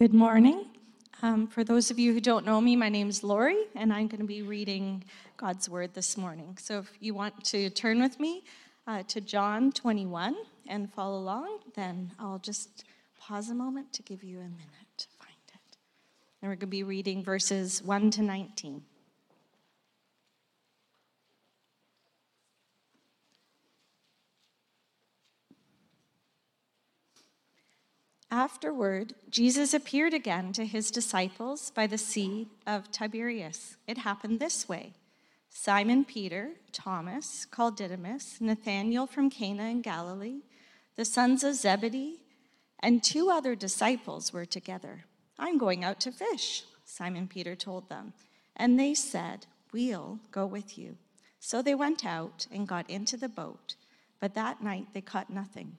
Good morning. For those of you who don't know me, my name's Lori, and I'm going to be reading God's Word this morning. So if you want to turn with me to John 21 and follow along, then I'll just pause a moment to give you a minute to find it. And we're going to be reading verses 1 to 19. Afterward, Jesus appeared again to his disciples by the Sea of Tiberias. It happened this way. Simon Peter, Thomas, called Didymus, Nathanael from Cana in Galilee, the sons of Zebedee, and two other disciples were together. "I'm going out to fish," Simon Peter told them. And they said, "We'll go with you." So they went out and got into the boat, but that night they caught nothing.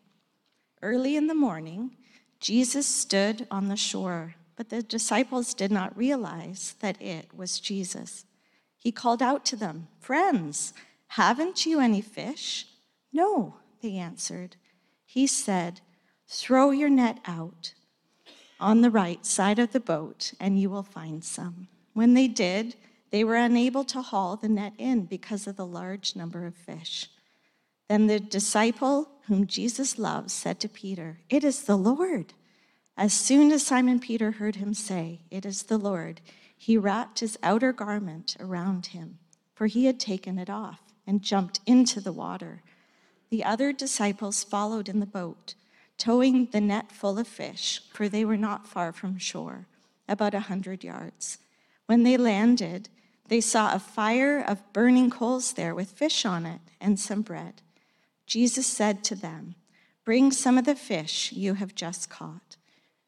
Early in the morning, Jesus stood on the shore, but the disciples did not realize that it was Jesus. He called out to them, "Friends, haven't you any fish?" "No," they answered. He said, "Throw your net out on the right side of the boat, and you will find some." When they did, they were unable to haul the net in because of the large number of fish. Then the disciple whom Jesus loved said to Peter, "It is the Lord." As soon as Simon Peter heard him say, "It is the Lord," he wrapped his outer garment around him, for he had taken it off, and jumped into the water. The other disciples followed in the boat, towing the net full of fish, for they were not far from shore, about 100 yards. When they landed, they saw a fire of burning coals there with fish on it and some bread. Jesus said to them, "Bring some of the fish you have just caught."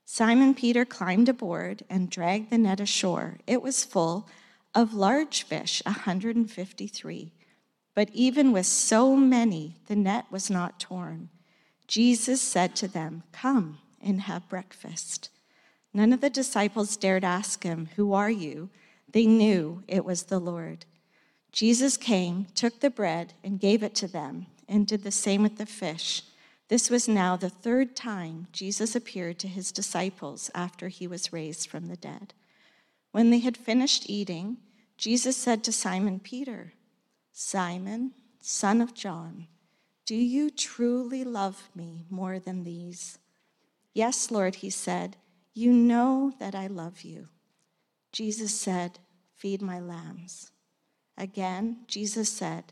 Simon Peter climbed aboard and dragged the net ashore. It was full of large fish, 153. But even with so many, the net was not torn. Jesus said to them, "Come and have breakfast." None of the disciples dared ask him, "Who are you?" They knew it was the Lord. Jesus came, took the bread, and gave it to them, and did the same with the fish. This was now the third time Jesus appeared to his disciples after he was raised from the dead. When they had finished eating, Jesus said to Simon Peter, "Simon, son of John, do you truly love me more than these?" "Yes, Lord," he said, "you know that I love you." Jesus said, "Feed my lambs." Again, Jesus said,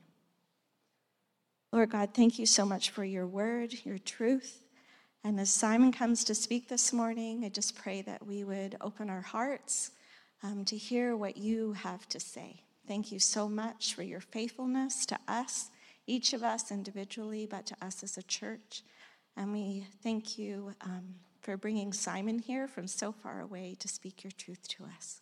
Lord God, thank you so much for your word, your truth. And as Simon comes to speak this morning, I just pray that we would open our hearts to hear what you have to say. Thank you so much for your faithfulness to us, each of us individually, but to us as a church. And we thank you for bringing Simon here from so far away to speak your truth to us.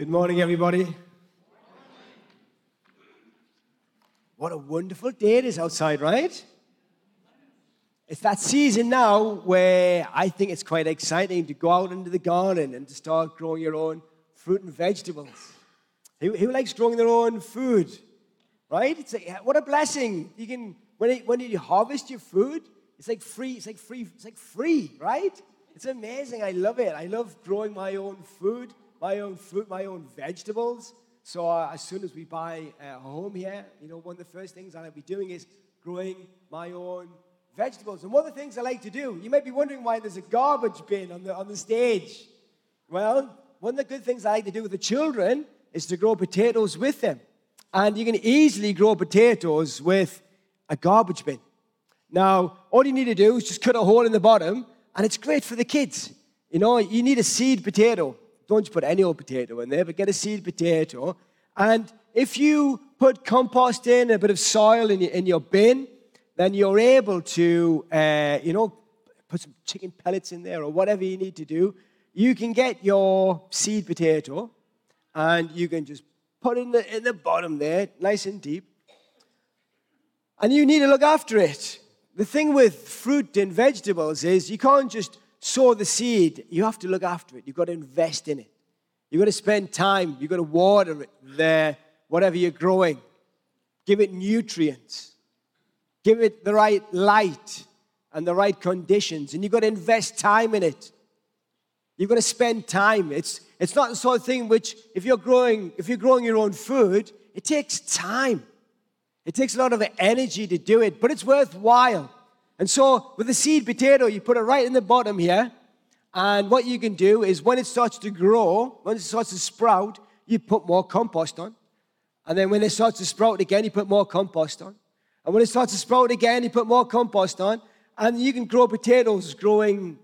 Good morning, everybody. Good morning. What a wonderful day it is outside, right? It's that season now where I think it's quite exciting to go out into the garden and to start growing your own fruit and vegetables. Who likes growing their own food, right? It's like, what a blessing! You can when you harvest your food, it's like free, right? It's amazing. I love it. I love growing my own food. my own fruit, my own vegetables. So as soon as we buy a home here, one of the first things I'll be doing is growing my own vegetables. And one of the things I like to do, you might be wondering why there's a garbage bin on the stage. Well, one of the good things I like to do with the children is to grow potatoes with them. And you can easily grow potatoes with a garbage bin. Now, all you need to do is just cut a hole in the bottom, and it's great for the kids. You need a seed potato. Don't just put any old potato in there, but get a seed potato. And if you put compost in, a bit of soil in your bin, then you're able to, put some chicken pellets in there or whatever you need to do. You can get your seed potato, and you can just put it in the bottom there, nice and deep. And you need to look after it. The thing with fruit and vegetables is you can't just sow the seed. You have to look after it. You've got to invest in it. You've got to spend time. You've got to water it there, whatever you're growing. Give it nutrients. Give it the right light and the right conditions. And you've got to invest time in it. You've got to spend time. It's not the sort of thing which, if you're growing your own food, it takes time. It takes a lot of energy to do it, but it's worthwhile. And so with the seed potato, you put it right in the bottom here. And what you can do is when it starts to grow, when it starts to sprout, you put more compost on. And then when it starts to sprout again, you put more compost on. And when it starts to sprout again, you put more compost on. And you can grow potatoes growing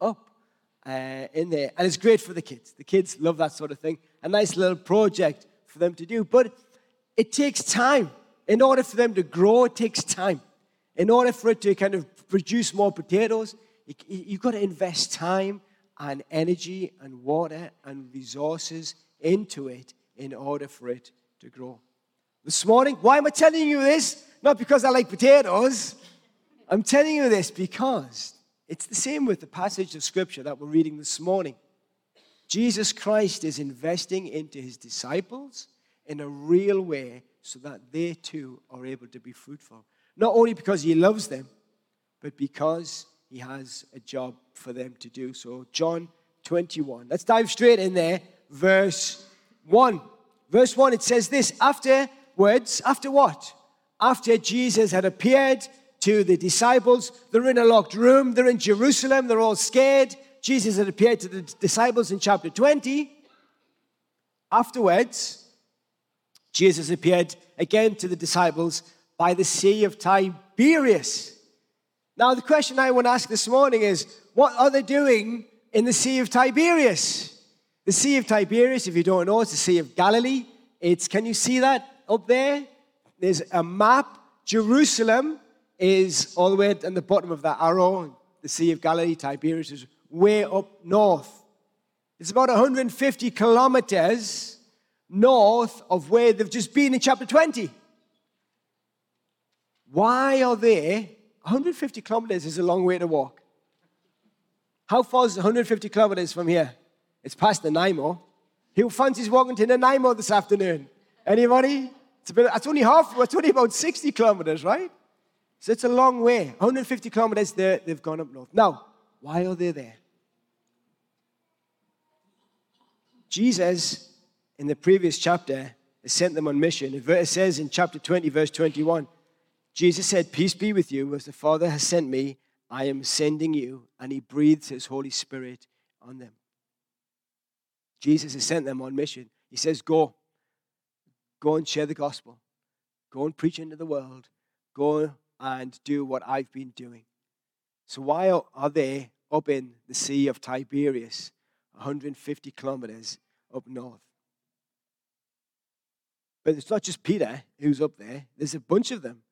up in there. And it's great for the kids. The kids love that sort of thing. A nice little project for them to do. But it takes time. In order for them to grow, it takes time. In order for it to kind of produce more potatoes, you've got to invest time and energy and water and resources into it in order for it to grow. This morning, why am I telling you this? Not because I like potatoes. I'm telling you this because it's the same with the passage of Scripture that we're reading this morning. Jesus Christ is investing into his disciples in a real way so that they too are able to be fruitful. Not only because he loves them, but because he has a job for them to do. So John 21. Let's dive straight in there. Verse 1. Verse 1, it says this. Afterwards, after what? After Jesus had appeared to the disciples. They're in a locked room. They're in Jerusalem. They're all scared. Jesus had appeared to the disciples in chapter 20. Afterwards, Jesus appeared again to the disciples by the Sea of Tiberias. Now, the question I want to ask this morning is, what are they doing in the Sea of Tiberias? The Sea of Tiberias, if you don't know, it's the Sea of Galilee. Can you see that up there? There's a map. Jerusalem is all the way at the bottom of that arrow. The Sea of Galilee, Tiberias, is way up north. It's about 150 kilometers north of where they've just been in chapter 20. Why are they? 150 kilometers is a long way to walk. How far is 150 kilometers from here? It's past Nanaimo. Who fancies walking to Nanaimo this afternoon? Anybody? That's only half. It's only about 60 kilometers, right? So it's a long way. 150 kilometers there. They've gone up north. Now, why are they there? Jesus, in the previous chapter, sent them on mission. It says in chapter 20, verse 21. Jesus said, "Peace be with you. As the Father has sent me, I am sending you." And he breathes his Holy Spirit on them. Jesus has sent them on mission. He says, go. Go and share the gospel. Go and preach into the world. Go and do what I've been doing. So why are they up in the Sea of Tiberias, 150 kilometers up north? But it's not just Peter who's up there. There's a bunch of them.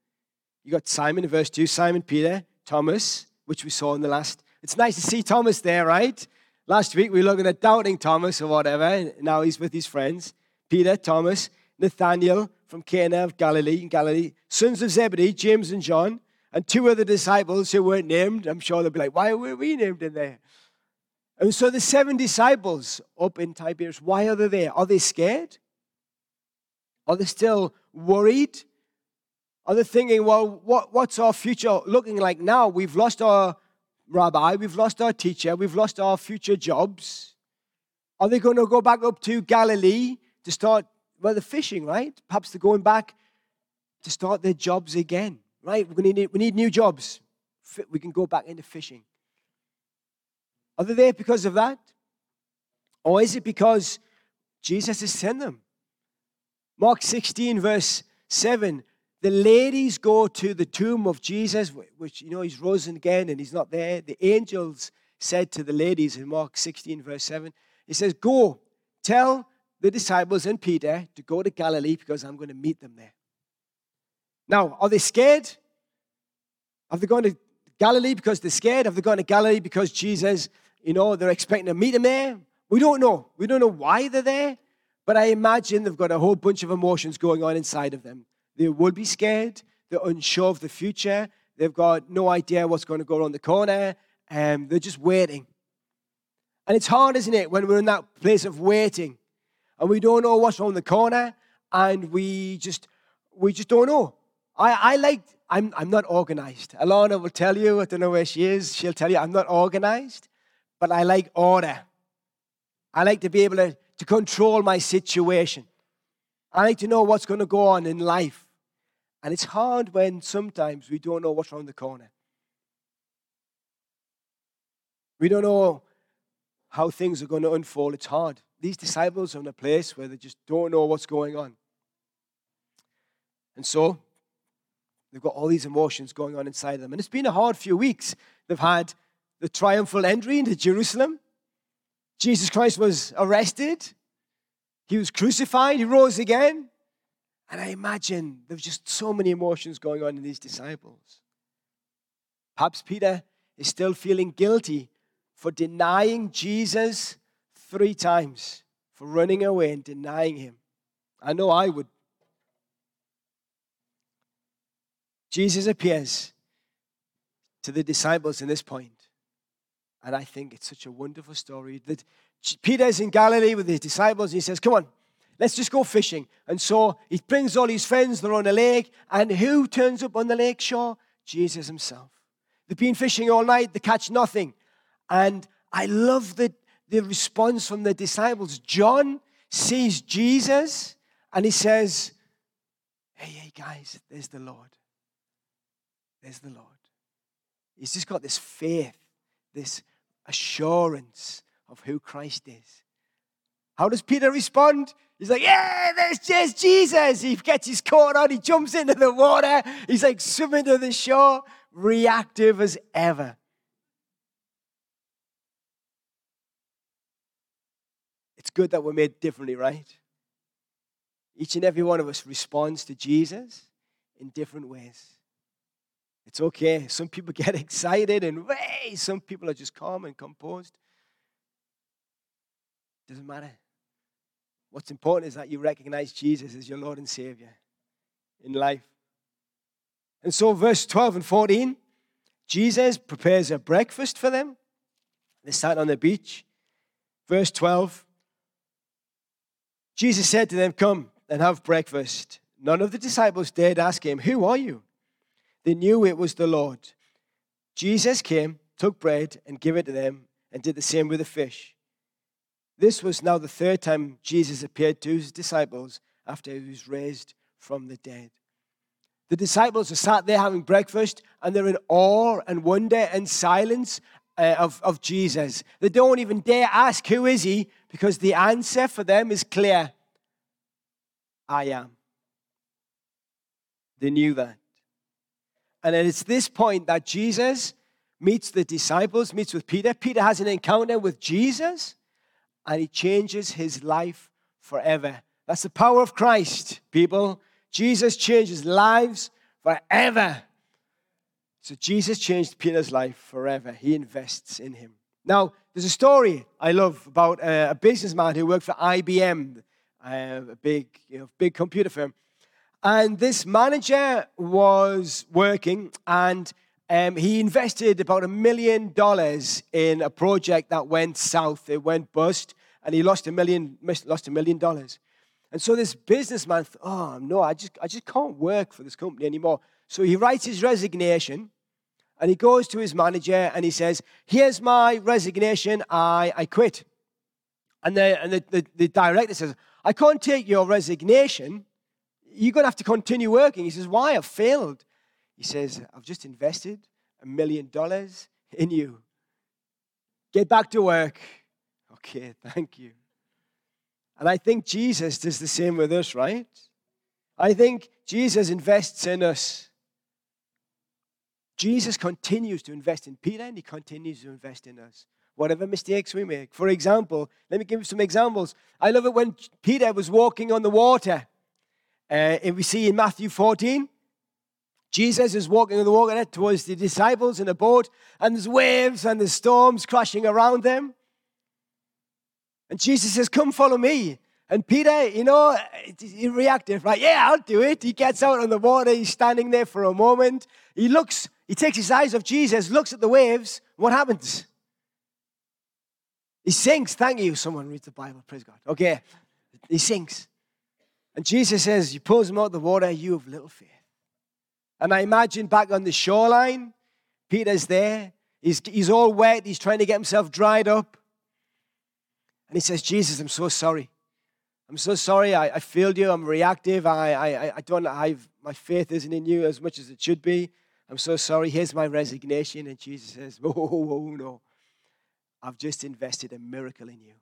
You got Simon in verse 2, Simon Peter, Thomas, which we saw in the last. It's nice to see Thomas there, right? Last week we were looking at doubting Thomas or whatever, and now he's with his friends. Peter, Thomas, Nathanael from Cana of Galilee, sons of Zebedee, James and John, and two other disciples who weren't named. I'm sure they'll be like, why were we named in there? And so the 7 disciples up in Tiberias, why are they there? Are they scared? Are they still worried? Are they thinking, well, what's our future looking like now? We've lost our rabbi, we've lost our teacher, we've lost our future jobs. Are they going to go back up to Galilee to start, well, the fishing, right? Perhaps they're going back to start their jobs again, right? We need new jobs. We can go back into fishing. Are they there because of that? Or is it because Jesus has sent them? Mark 16, verse 7, the ladies go to the tomb of Jesus, which, you know, he's risen again and he's not there. The angels said to the ladies in Mark 16, verse 7, he says, go, tell the disciples and Peter to go to Galilee because I'm going to meet them there. Now, are they scared? Have they gone to Galilee because they're scared? Have they gone to Galilee because Jesus, you know, they're expecting to meet him there? We don't know. We don't know why they're there, but I imagine they've got a whole bunch of emotions going on inside of them. They would be scared. They're unsure of the future. They've got no idea what's going to go around the corner. They're just waiting. And it's hard, isn't it, when we're in that place of waiting and we don't know what's around the corner and we just don't know. I'm not organized. Alana will tell you, I don't know where she is, she'll tell you I'm not organized, but I like order. I like to be able to control my situation. I like to know what's going to go on in life. And it's hard when sometimes we don't know what's around the corner. We don't know how things are going to unfold. It's hard. These disciples are in a place where they just don't know what's going on. And so, they've got all these emotions going on inside them. And it's been a hard few weeks. They've had the triumphal entry into Jerusalem. Jesus Christ was arrested. He was crucified. He rose again. And I imagine there's just so many emotions going on in these disciples. Perhaps Peter is still feeling guilty for denying Jesus 3 times, for running away and denying him. I know I would. Jesus appears to the disciples in this point. And I think it's such a wonderful story that Peter's in Galilee with his disciples. And he says, come on, let's just go fishing. And so he brings all his friends. They're on a lake. And who turns up on the lake shore? Jesus himself. They've been fishing all night. They catch nothing. And I love the response from the disciples. John sees Jesus and he says, hey guys, there's the Lord. There's the Lord. He's just got this faith, this assurance of who Christ is. How does Peter respond? He's like, yeah, there's Jesus. He gets his coat on. He jumps into the water. He's like swimming to the shore, reactive as ever. It's good that we're made differently, right? Each and every one of us responds to Jesus in different ways. It's okay. Some people get excited and way. Some people are just calm and composed. Doesn't matter. What's important is that you recognize Jesus as your Lord and Savior in life. And so verse 12 and 14, Jesus prepares a breakfast for them. They sat on the beach. Verse 12, Jesus said to them, come and have breakfast. None of the disciples dared ask him, who are you? They knew it was the Lord. Jesus came, took bread, and gave it to them, and did the same with the fish. This was now the 3rd time Jesus appeared to his disciples after he was raised from the dead. The disciples are sat there having breakfast, and they're in awe and wonder and silence of Jesus. They don't even dare ask, who is he? Because the answer for them is clear. I am. They knew that. And it's this point that Jesus meets the disciples, meets with Peter. Peter has an encounter with Jesus, and he changes his life forever. That's the power of Christ, people. Jesus changes lives forever. So Jesus changed Peter's life forever. He invests in him. Now, there's a story I love about a businessman who worked for IBM, a big computer firm. And this manager was working, and he invested about $1 million in a project that went south. It went bust, and he lost $1 million. And so this businessman thought, oh, no, I just can't work for this company anymore. So he writes his resignation. And he goes to his manager and he says, here's my resignation, I quit. And the director says, I can't take your resignation. You're going to have to continue working. He says, why? I've failed. He says, I've just invested $1 million in you. Get back to work. Okay, thank you. And I think Jesus does the same with us, right? I think Jesus invests in us. Jesus continues to invest in Peter, and he continues to invest in us, whatever mistakes we make. For example, let me give you some examples. I love it when Peter was walking on the water. And we see in Matthew 14, Jesus is walking on the water towards the disciples in a boat, and there's waves and there's storms crashing around them. And Jesus says, come follow me. And Peter, he reacted, right? Yeah, I'll do it. He gets out on the water. He's standing there for a moment. He takes his eyes off Jesus, looks at the waves. What happens? He sinks. Thank you. Someone reads the Bible. Praise God. Okay. He sinks. And Jesus says, you pulls him out of the water, you have little faith. And I imagine back on the shoreline, Peter's there. He's all wet. He's trying to get himself dried up. And he says, Jesus, I'm so sorry. I'm so sorry. I failed you. I'm reactive. My faith isn't in you as much as it should be. I'm so sorry. Here's my resignation. And Jesus says, oh, no. I've just invested a miracle in you.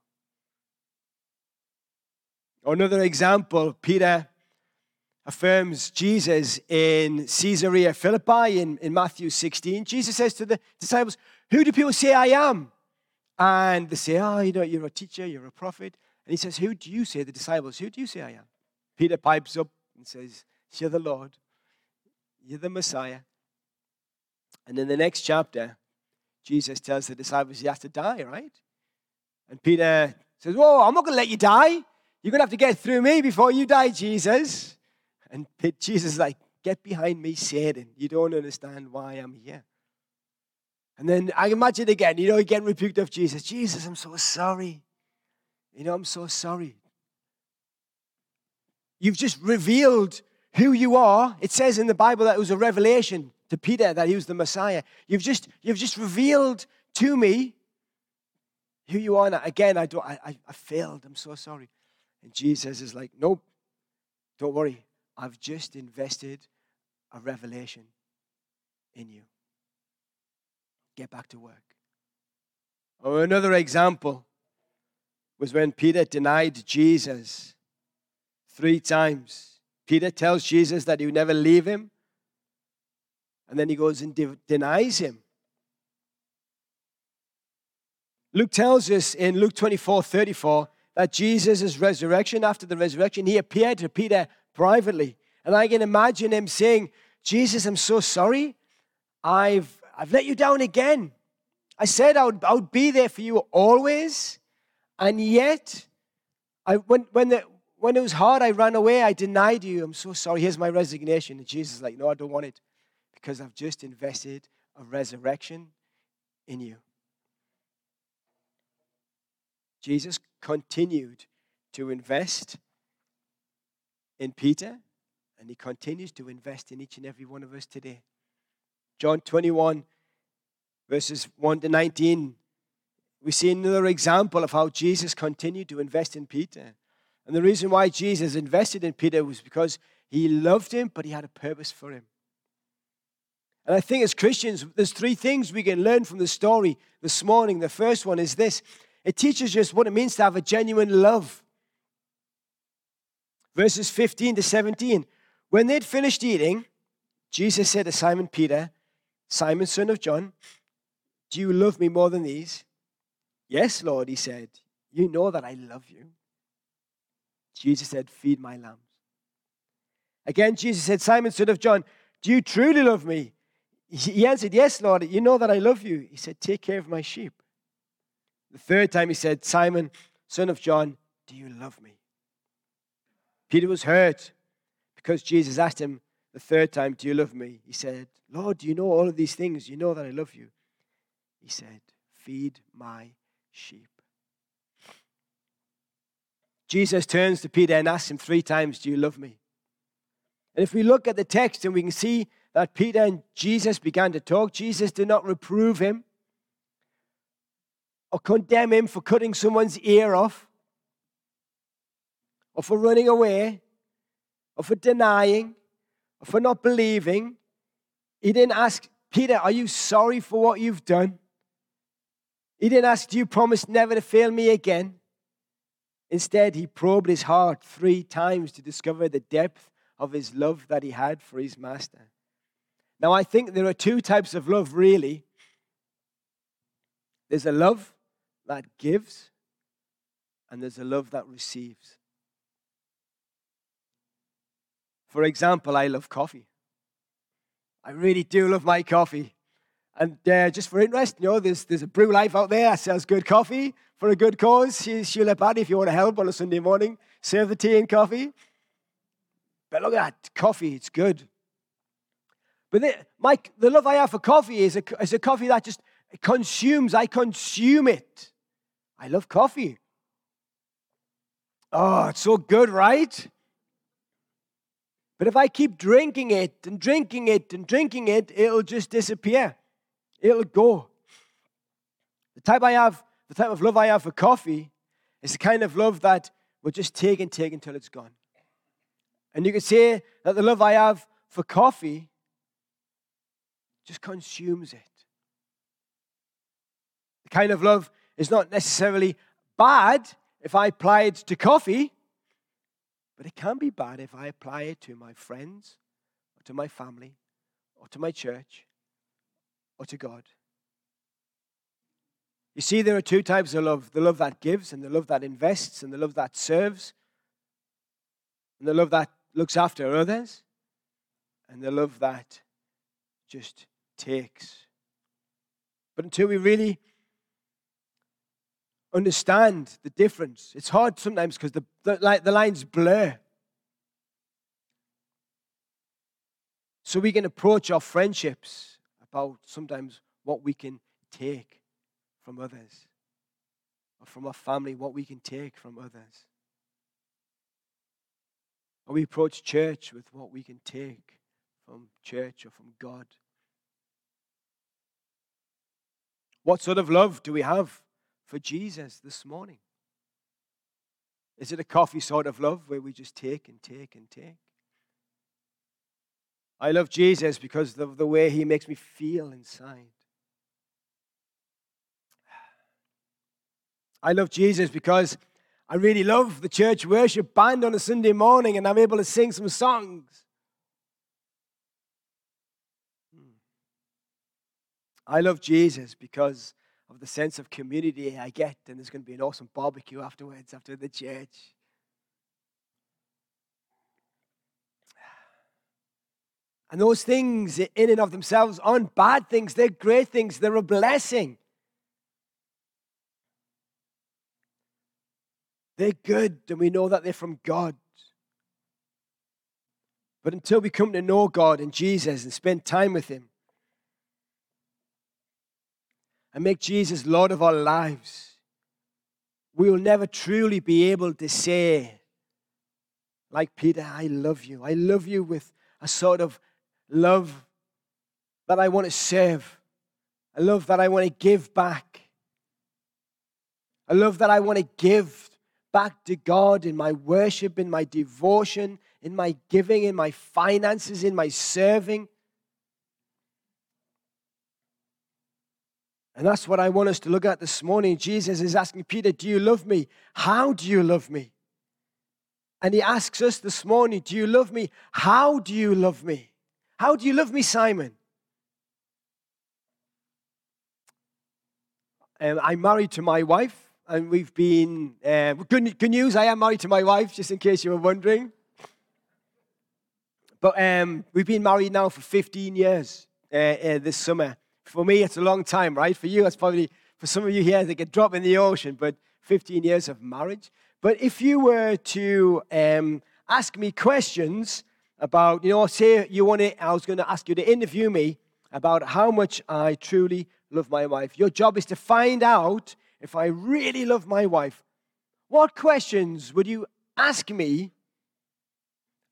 Another example, Peter affirms Jesus in Caesarea Philippi in Matthew 16. Jesus says to the disciples, who do people say I am? And they say, you're a teacher, you're a prophet. And he says, who do you say, the disciples, who do you say I am? Peter pipes up and says, you're the Lord. You're the Messiah. And in the next chapter, Jesus tells the disciples he has to die, right? And Peter says, whoa, I'm not going to let you die. You're going to have to get through me before you die, Jesus. And Jesus is like, get behind me, Satan. You don't understand why I'm here. And then I imagine again, again rebuked of Jesus. Jesus, I'm so sorry. I'm so sorry. You've just revealed who you are. It says in the Bible that it was a revelation to Peter that he was the Messiah. You've just revealed to me who you are. And again, I failed. I'm so sorry. And Jesus is like, nope, don't worry. I've just invested a revelation in you. Get back to work. Or another example was when Peter denied Jesus 3 times. Peter tells Jesus that he would never leave him. And then he goes and denies him. Luke tells us in Luke 24:34 that Jesus' resurrection, after the resurrection, he appeared to Peter privately. And I can imagine him saying, Jesus, I'm so sorry. I've let you down again. I said I would be there for you always, and yet, when it was hard, I ran away. I denied you. I'm so sorry. Here's my resignation. And Jesus is like, no, I don't want it, because I've just invested a resurrection in you. Jesus continued to invest in Peter, and he continues to invest in each and every one of us today. John 21, verses 1 to 19, we see another example of how Jesus continued to invest in Peter. And the reason why Jesus invested in Peter was because he loved him, but he had a purpose for him. And I think as Christians, there's 3 things we can learn from the story this morning. The first one is this. It teaches us what it means to have a genuine love. Verses 15 to 17. When they'd finished eating, Jesus said to Simon Peter, Simon, son of John, do you love me more than these? Yes, Lord, he said, you know that I love you. Jesus said, feed my lambs. Again, Jesus said, Simon, son of John, do you truly love me? He answered, yes, Lord, you know that I love you. He said, take care of my sheep. The 3rd time he said, Simon, son of John, do you love me? Peter was hurt because Jesus asked him the 3rd time, do you love me? He said, Lord, do you know all of these things? You know that I love you. He said, feed my sheep. Jesus turns to Peter and asks him 3 times, do you love me? And if we look at the text, then we can see that Peter and Jesus began to talk. Jesus did not reprove him or condemn him for cutting someone's ear off. or for running away, or for denying, or for not believing. He didn't ask, Peter, are you sorry for what you've done? He didn't ask, do you promise never to fail me again? Instead, he probed his heart 3 times to discover the depth of his love that he had for his master. Now, I think there are 2 types of love, really. There's a love that gives, and there's a love that receives. For example, I love coffee. I really do love my coffee. And just for interest, you know, there's a Brew Life out there that sells good coffee for a good cause. Sheila Patty, if you want to help on a Sunday morning, serve the tea and coffee. But look at that coffee, it's good. But the love I have for coffee is a coffee that just consumes. I consume it. I love coffee. Oh, it's so good, right? But if I keep drinking it and drinking it and drinking it, it'll just disappear. It'll go. The type of love I have for coffee is the kind of love that will just take and take until it's gone. And you could say that the love I have for coffee just consumes it. The kind of love is not necessarily bad if I apply it to coffee, but it can be bad if I apply it to my friends, or to my family, or to my church, or to God. You see, there are 2 types of love, the love that gives, and the love that invests, and the love that serves, and the love that looks after others, and the love that just takes. But until we really understand the difference, it's hard sometimes because the lines blur. So we can approach our friendships about sometimes what we can take from others, or from our family, what we can take from others. Or we approach church with what we can take from church or from God. What sort of love do we have for Jesus this morning? Is it a coffee sort of love where we just take and take and take? I love Jesus because of the way he makes me feel inside. I love Jesus because I really love the church worship band on a Sunday morning and I'm able to sing some songs. I love Jesus because of the sense of community I get, and there's going to be an awesome barbecue afterwards after the church. And those things in and of themselves aren't bad things. They're great things. They're a blessing. They're good, and we know that they're from God. But until we come to know God and Jesus and spend time with him, and make Jesus Lord of our lives, we will never truly be able to say, like Peter, I love you. I love you with a sort of love that I want to serve, a love that I want to give back, a love that I want to give back to God in my worship, in my devotion, in my giving, in my finances, in my serving. And that's what I want us to look at this morning. Jesus is asking Peter, do you love me? How do you love me? And he asks us this morning, do you love me? How do you love me? How do you love me, Simon? I'm married to my wife, and we've been, good news, I am married to my wife, just in case you were wondering. But we've been married now for 15 years this summer. For me, it's a long time, right? For you, it's probably, for some of you here, they could drop in the ocean, but 15 years of marriage. But if you were to ask me questions about, you know, say you want to, I was going to ask you to interview me about how much I truly love my wife. Your job is to find out if I really love my wife. What questions would you ask me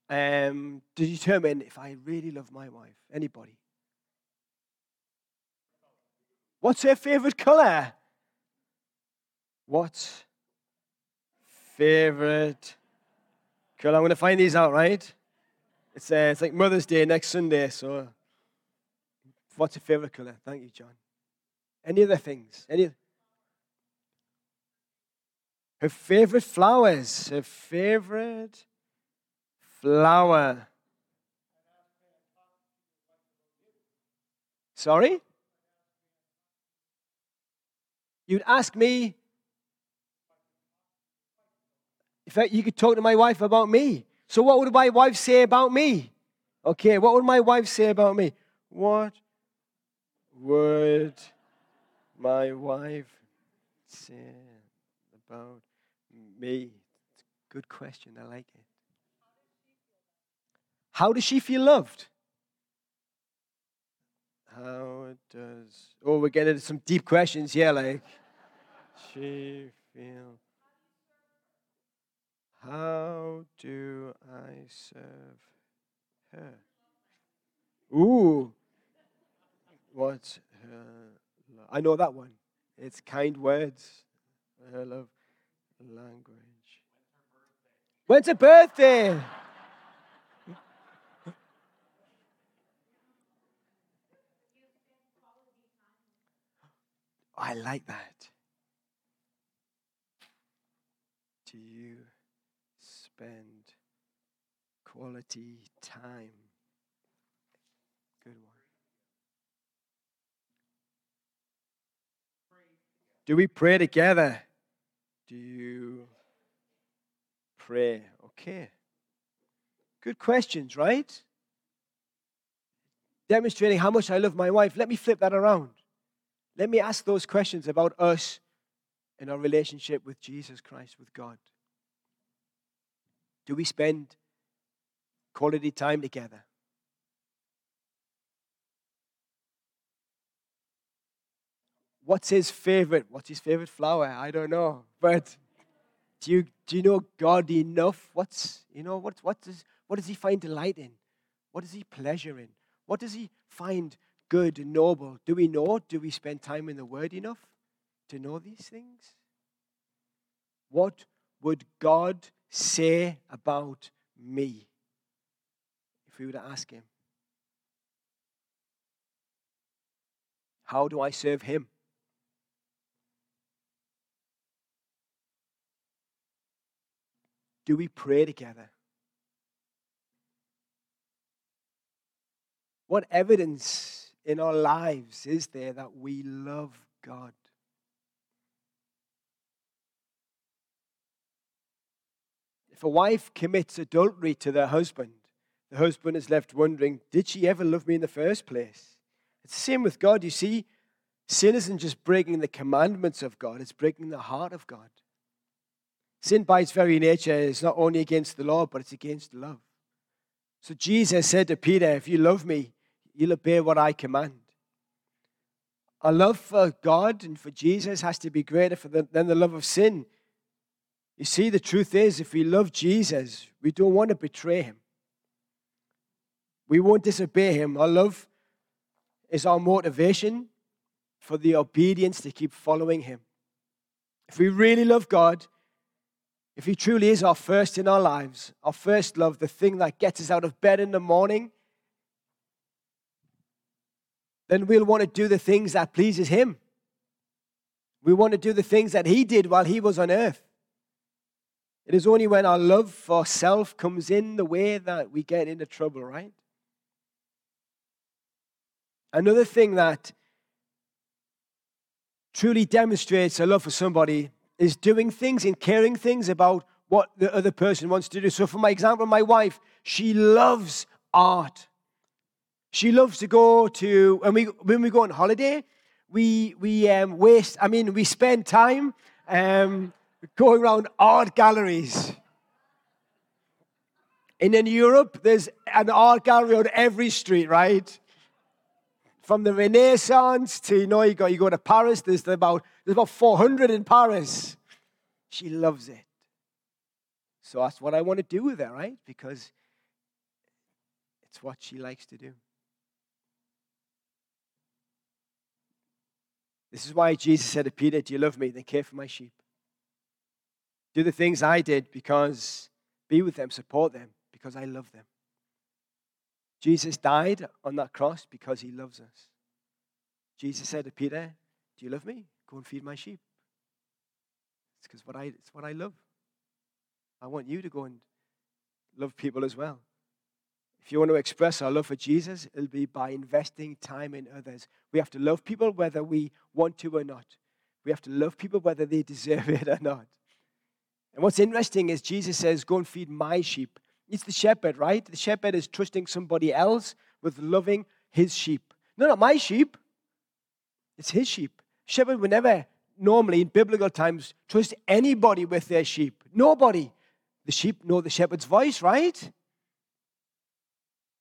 to determine if I really love my wife? Anybody? What's her favorite color? What's favorite Cool, I'm going to find these out, right? It's like Mother's Day next Sunday, so what's your favorite color? Thank you, John. Any other things? Her favorite flowers. Her favorite flower. Sorry? You'd ask me. In fact, you could talk to my wife about me. So what would my wife say about me? Okay, what would my wife say about me? What would my wife say about me? Good question. I like it. How does she feel loved? We're getting into some deep questions here, like, how do I serve her? Ooh, what's her love? I know that one. It's kind words. Her love language. When's her birthday? I like that. Do you spend quality time? Good one. Do we pray together? Do you pray? Okay. Good questions, right? Demonstrating how much I love my wife. Let me flip that around. Let me ask those questions about us and our relationship with Jesus Christ, with God. Do we spend quality time together? What's his favorite? What's his favorite flower? I don't know. But do you know God enough? What does he find delight in? What does he pleasure in? What does he find good and noble? Do we know? Do we spend time in the Word enough to know these things? What would God say about me if we were to ask him? How do I serve him? Do we pray together? What evidence in our lives is there that we love God? If a wife commits adultery to their husband, the husband is left wondering, did she ever love me in the first place? It's the same with God. You see, sin isn't just breaking the commandments of God, it's breaking the heart of God. Sin by its very nature is not only against the law, but it's against love. So Jesus said to Peter, if you love me, you'll obey what I command. Our love for God and for Jesus has to be greater than the love of sin. You see, the truth is, if we love Jesus, we don't want to betray him. We won't disobey him. Our love is our motivation for the obedience to keep following him. If we really love God, if he truly is our first in our lives, our first love, the thing that gets us out of bed in the morning, then we'll want to do the things that pleases him. We want to do the things that he did while he was on earth. It is only when our love for self comes in the way that we get into trouble, right? Another thing that truly demonstrates a love for somebody is doing things and caring things about what the other person wants to do. So for my example, my wife, she loves art. She loves to go to, and when we go on holiday, we spend time going around art galleries. And in Europe, there's an art gallery on every street, right? From the Renaissance to, you go to Paris, there's about 400 in Paris. She loves it. So that's what I want to do with her, right? Because it's what she likes to do. This is why Jesus said to Peter, do you love me? Then care for my sheep. Do the things I did because Be with them, support them, because I love them. Jesus died on that cross because he loves us. Jesus said to Peter, do you love me? Go and feed my sheep. It's because it's what I love. I want you to go and love people as well. If you want to express our love for Jesus, it'll be by investing time in others. We have to love people whether we want to or not. We have to love people whether they deserve it or not. And what's interesting is Jesus says, go and feed my sheep. It's the shepherd, right? The shepherd is trusting somebody else with loving his sheep. No, not my sheep. It's his sheep. Shepherd would never normally in biblical times trust anybody with their sheep. Nobody. The sheep know the shepherd's voice, right?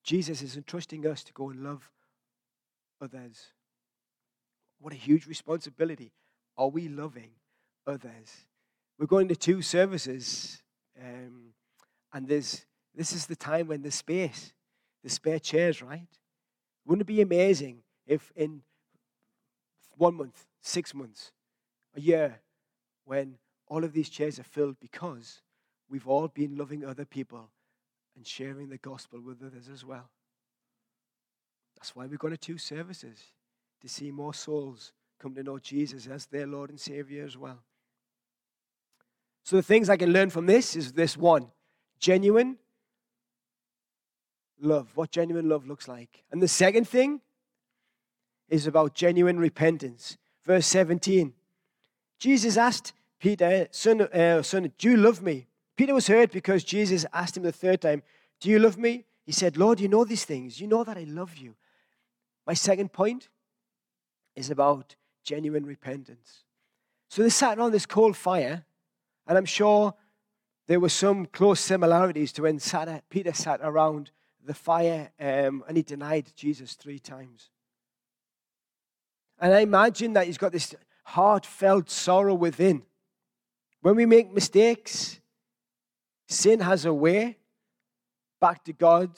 Jesus is entrusting us to go and love others. What a huge responsibility. Are we loving others? We're going to two services, and this is the time when there's space, the spare chairs, right? Wouldn't it be amazing if in 1 month, 6 months, a year, when all of these chairs are filled because we've all been loving other people and sharing the gospel with others as well. That's why we're going to two services, to see more souls come to know Jesus as their Lord and Savior as well. So the things I can learn from this is this one, genuine love, what genuine love looks like. And the second thing is about genuine repentance. Verse 17, Jesus asked Peter, son, do you love me? Peter was hurt because Jesus asked him the third time, do you love me? He said, Lord, you know these things. You know that I love you. My second point is about genuine repentance. So they sat around this cold fire, and I'm sure there were some close similarities to when Peter sat around the fire and he denied Jesus 3 times. And I imagine that he's got this heartfelt sorrow within. When we make mistakes, sin has a way back to God,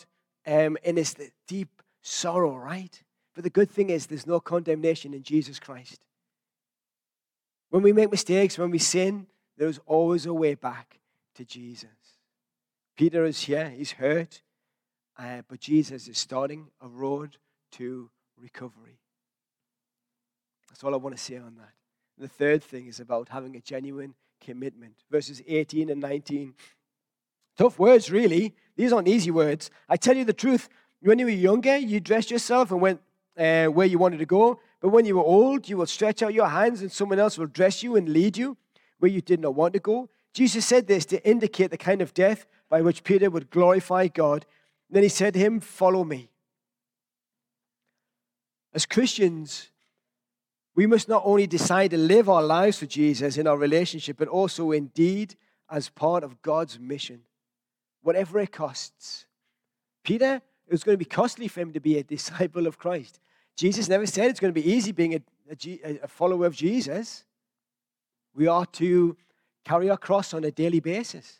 and it's the deep sorrow, right? But the good thing is there's no condemnation in Jesus Christ. When we make mistakes, when we sin, there's always a way back to Jesus. Peter is here, he's hurt, but Jesus is starting a road to recovery. That's all I want to say on that. The third thing is about having a genuine commitment. Verses 18 and 19. Tough words, really. These aren't easy words. I tell you the truth, when you were younger, you dressed yourself and went where you wanted to go. But when you were old, you will stretch out your hands and someone else will dress you and lead you where you did not want to go. Jesus said this to indicate the kind of death by which Peter would glorify God. Then he said to him, follow me. As Christians, we must not only decide to live our lives for Jesus in our relationship, but also indeed as part of God's mission, whatever it costs. Peter, it was going to be costly for him to be a disciple of Christ. Jesus never said it's going to be easy being a follower of Jesus. We are to carry our cross on a daily basis.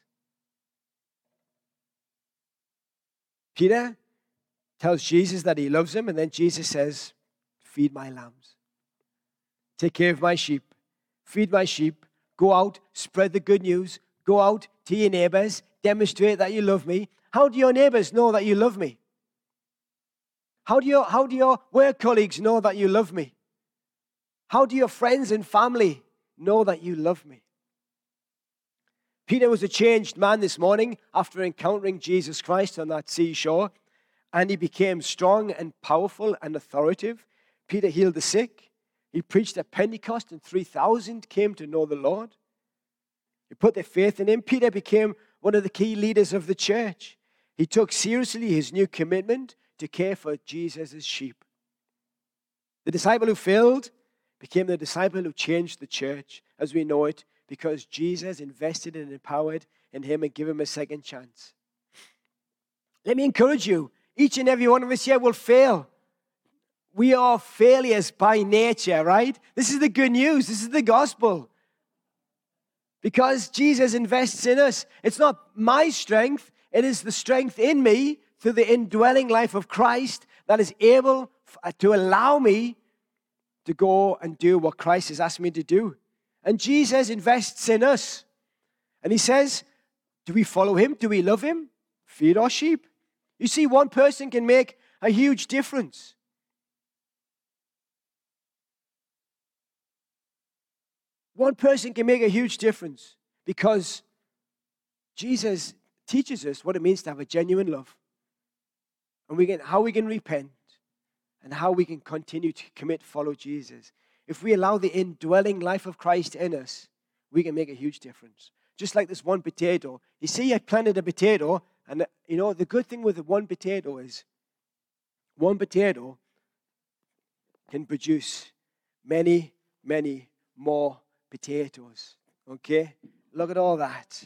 Peter tells Jesus that he loves him, and then Jesus says, feed my lambs. Take care of my sheep. Feed my sheep. Go out, spread the good news. Go out to your neighbors. Demonstrate that you love me. How do your neighbors know that you love me? How do your work colleagues know that you love me? How do your friends and family know that you love me? Peter was a changed man this morning after encountering Jesus Christ on that seashore, and he became strong and powerful and authoritative. Peter healed the sick. He preached at Pentecost, and 3,000 came to know the Lord. They put their faith in him. Peter became one of the key leaders of the church. He took seriously his new commitment to care for Jesus' sheep. The disciple who failed became the disciple who changed the church as we know it, because Jesus invested and empowered in him and gave him a second chance. Let me encourage you, each and every one of us here will fail. We are failures by nature, right? This is the good news. This is the gospel. Because Jesus invests in us. It's not my strength. It is the strength in me through the indwelling life of Christ that is able to allow me to go and do what Christ has asked me to do. And Jesus invests in us. And he says, Do we follow him? Do we love him? Feed our sheep. You see, one person can make a huge difference. One person can make a huge difference because Jesus teaches us what it means to have a genuine love, and how we can repent and how we can continue to follow Jesus. If we allow the indwelling life of Christ in us, we can make a huge difference. Just like this one potato. You see, I planted a potato, and you know, the good thing with the one potato is one potato can produce many, many more potatoes. Okay? Look at all that.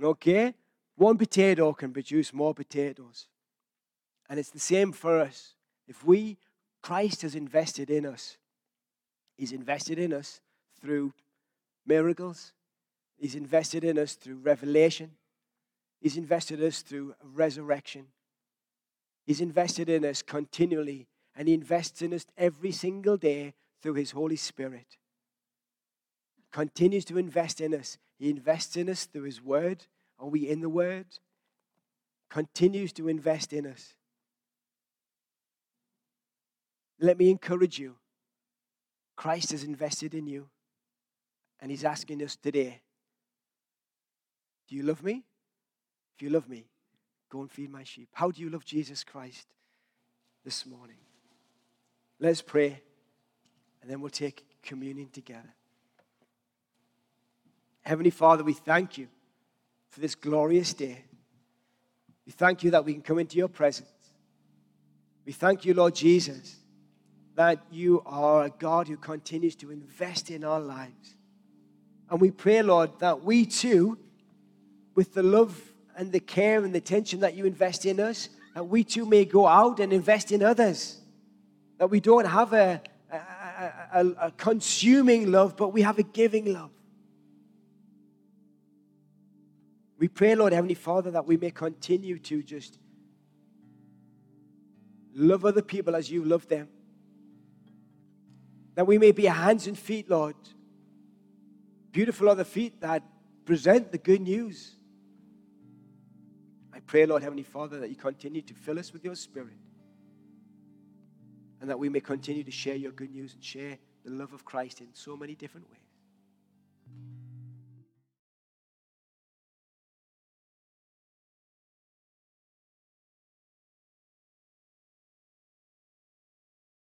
Okay? One potato can produce more potatoes. And it's the same for us. If Christ has invested in us. He's invested in us through miracles. He's invested in us through revelation. He's invested in us through resurrection. He's invested in us continually, and he invests in us every single day through his Holy Spirit. Continues to invest in us. He invests in us through his word. Are we in the word? Continues to invest in us. Let me encourage you. Christ has invested in you, and he's asking us today, do you love me? If you love me, go and feed my sheep. How do you love Jesus Christ this morning? Let's pray, and then we'll take communion together. Heavenly Father, we thank you for this glorious day. We thank you that we can come into your presence. We thank you, Lord Jesus, that you are a God who continues to invest in our lives. And we pray, Lord, that we too, with the love and the care and the attention that you invest in us, that we too may go out and invest in others. That we don't have a consuming love, but we have a giving love. We pray, Lord, Heavenly Father, that we may continue to just love other people as you love them. That we may be hands and feet, Lord. Beautiful are the feet that present the good news. I pray, Lord, Heavenly Father, that you continue to fill us with your Spirit, and that we may continue to share your good news and share the love of Christ in so many different ways.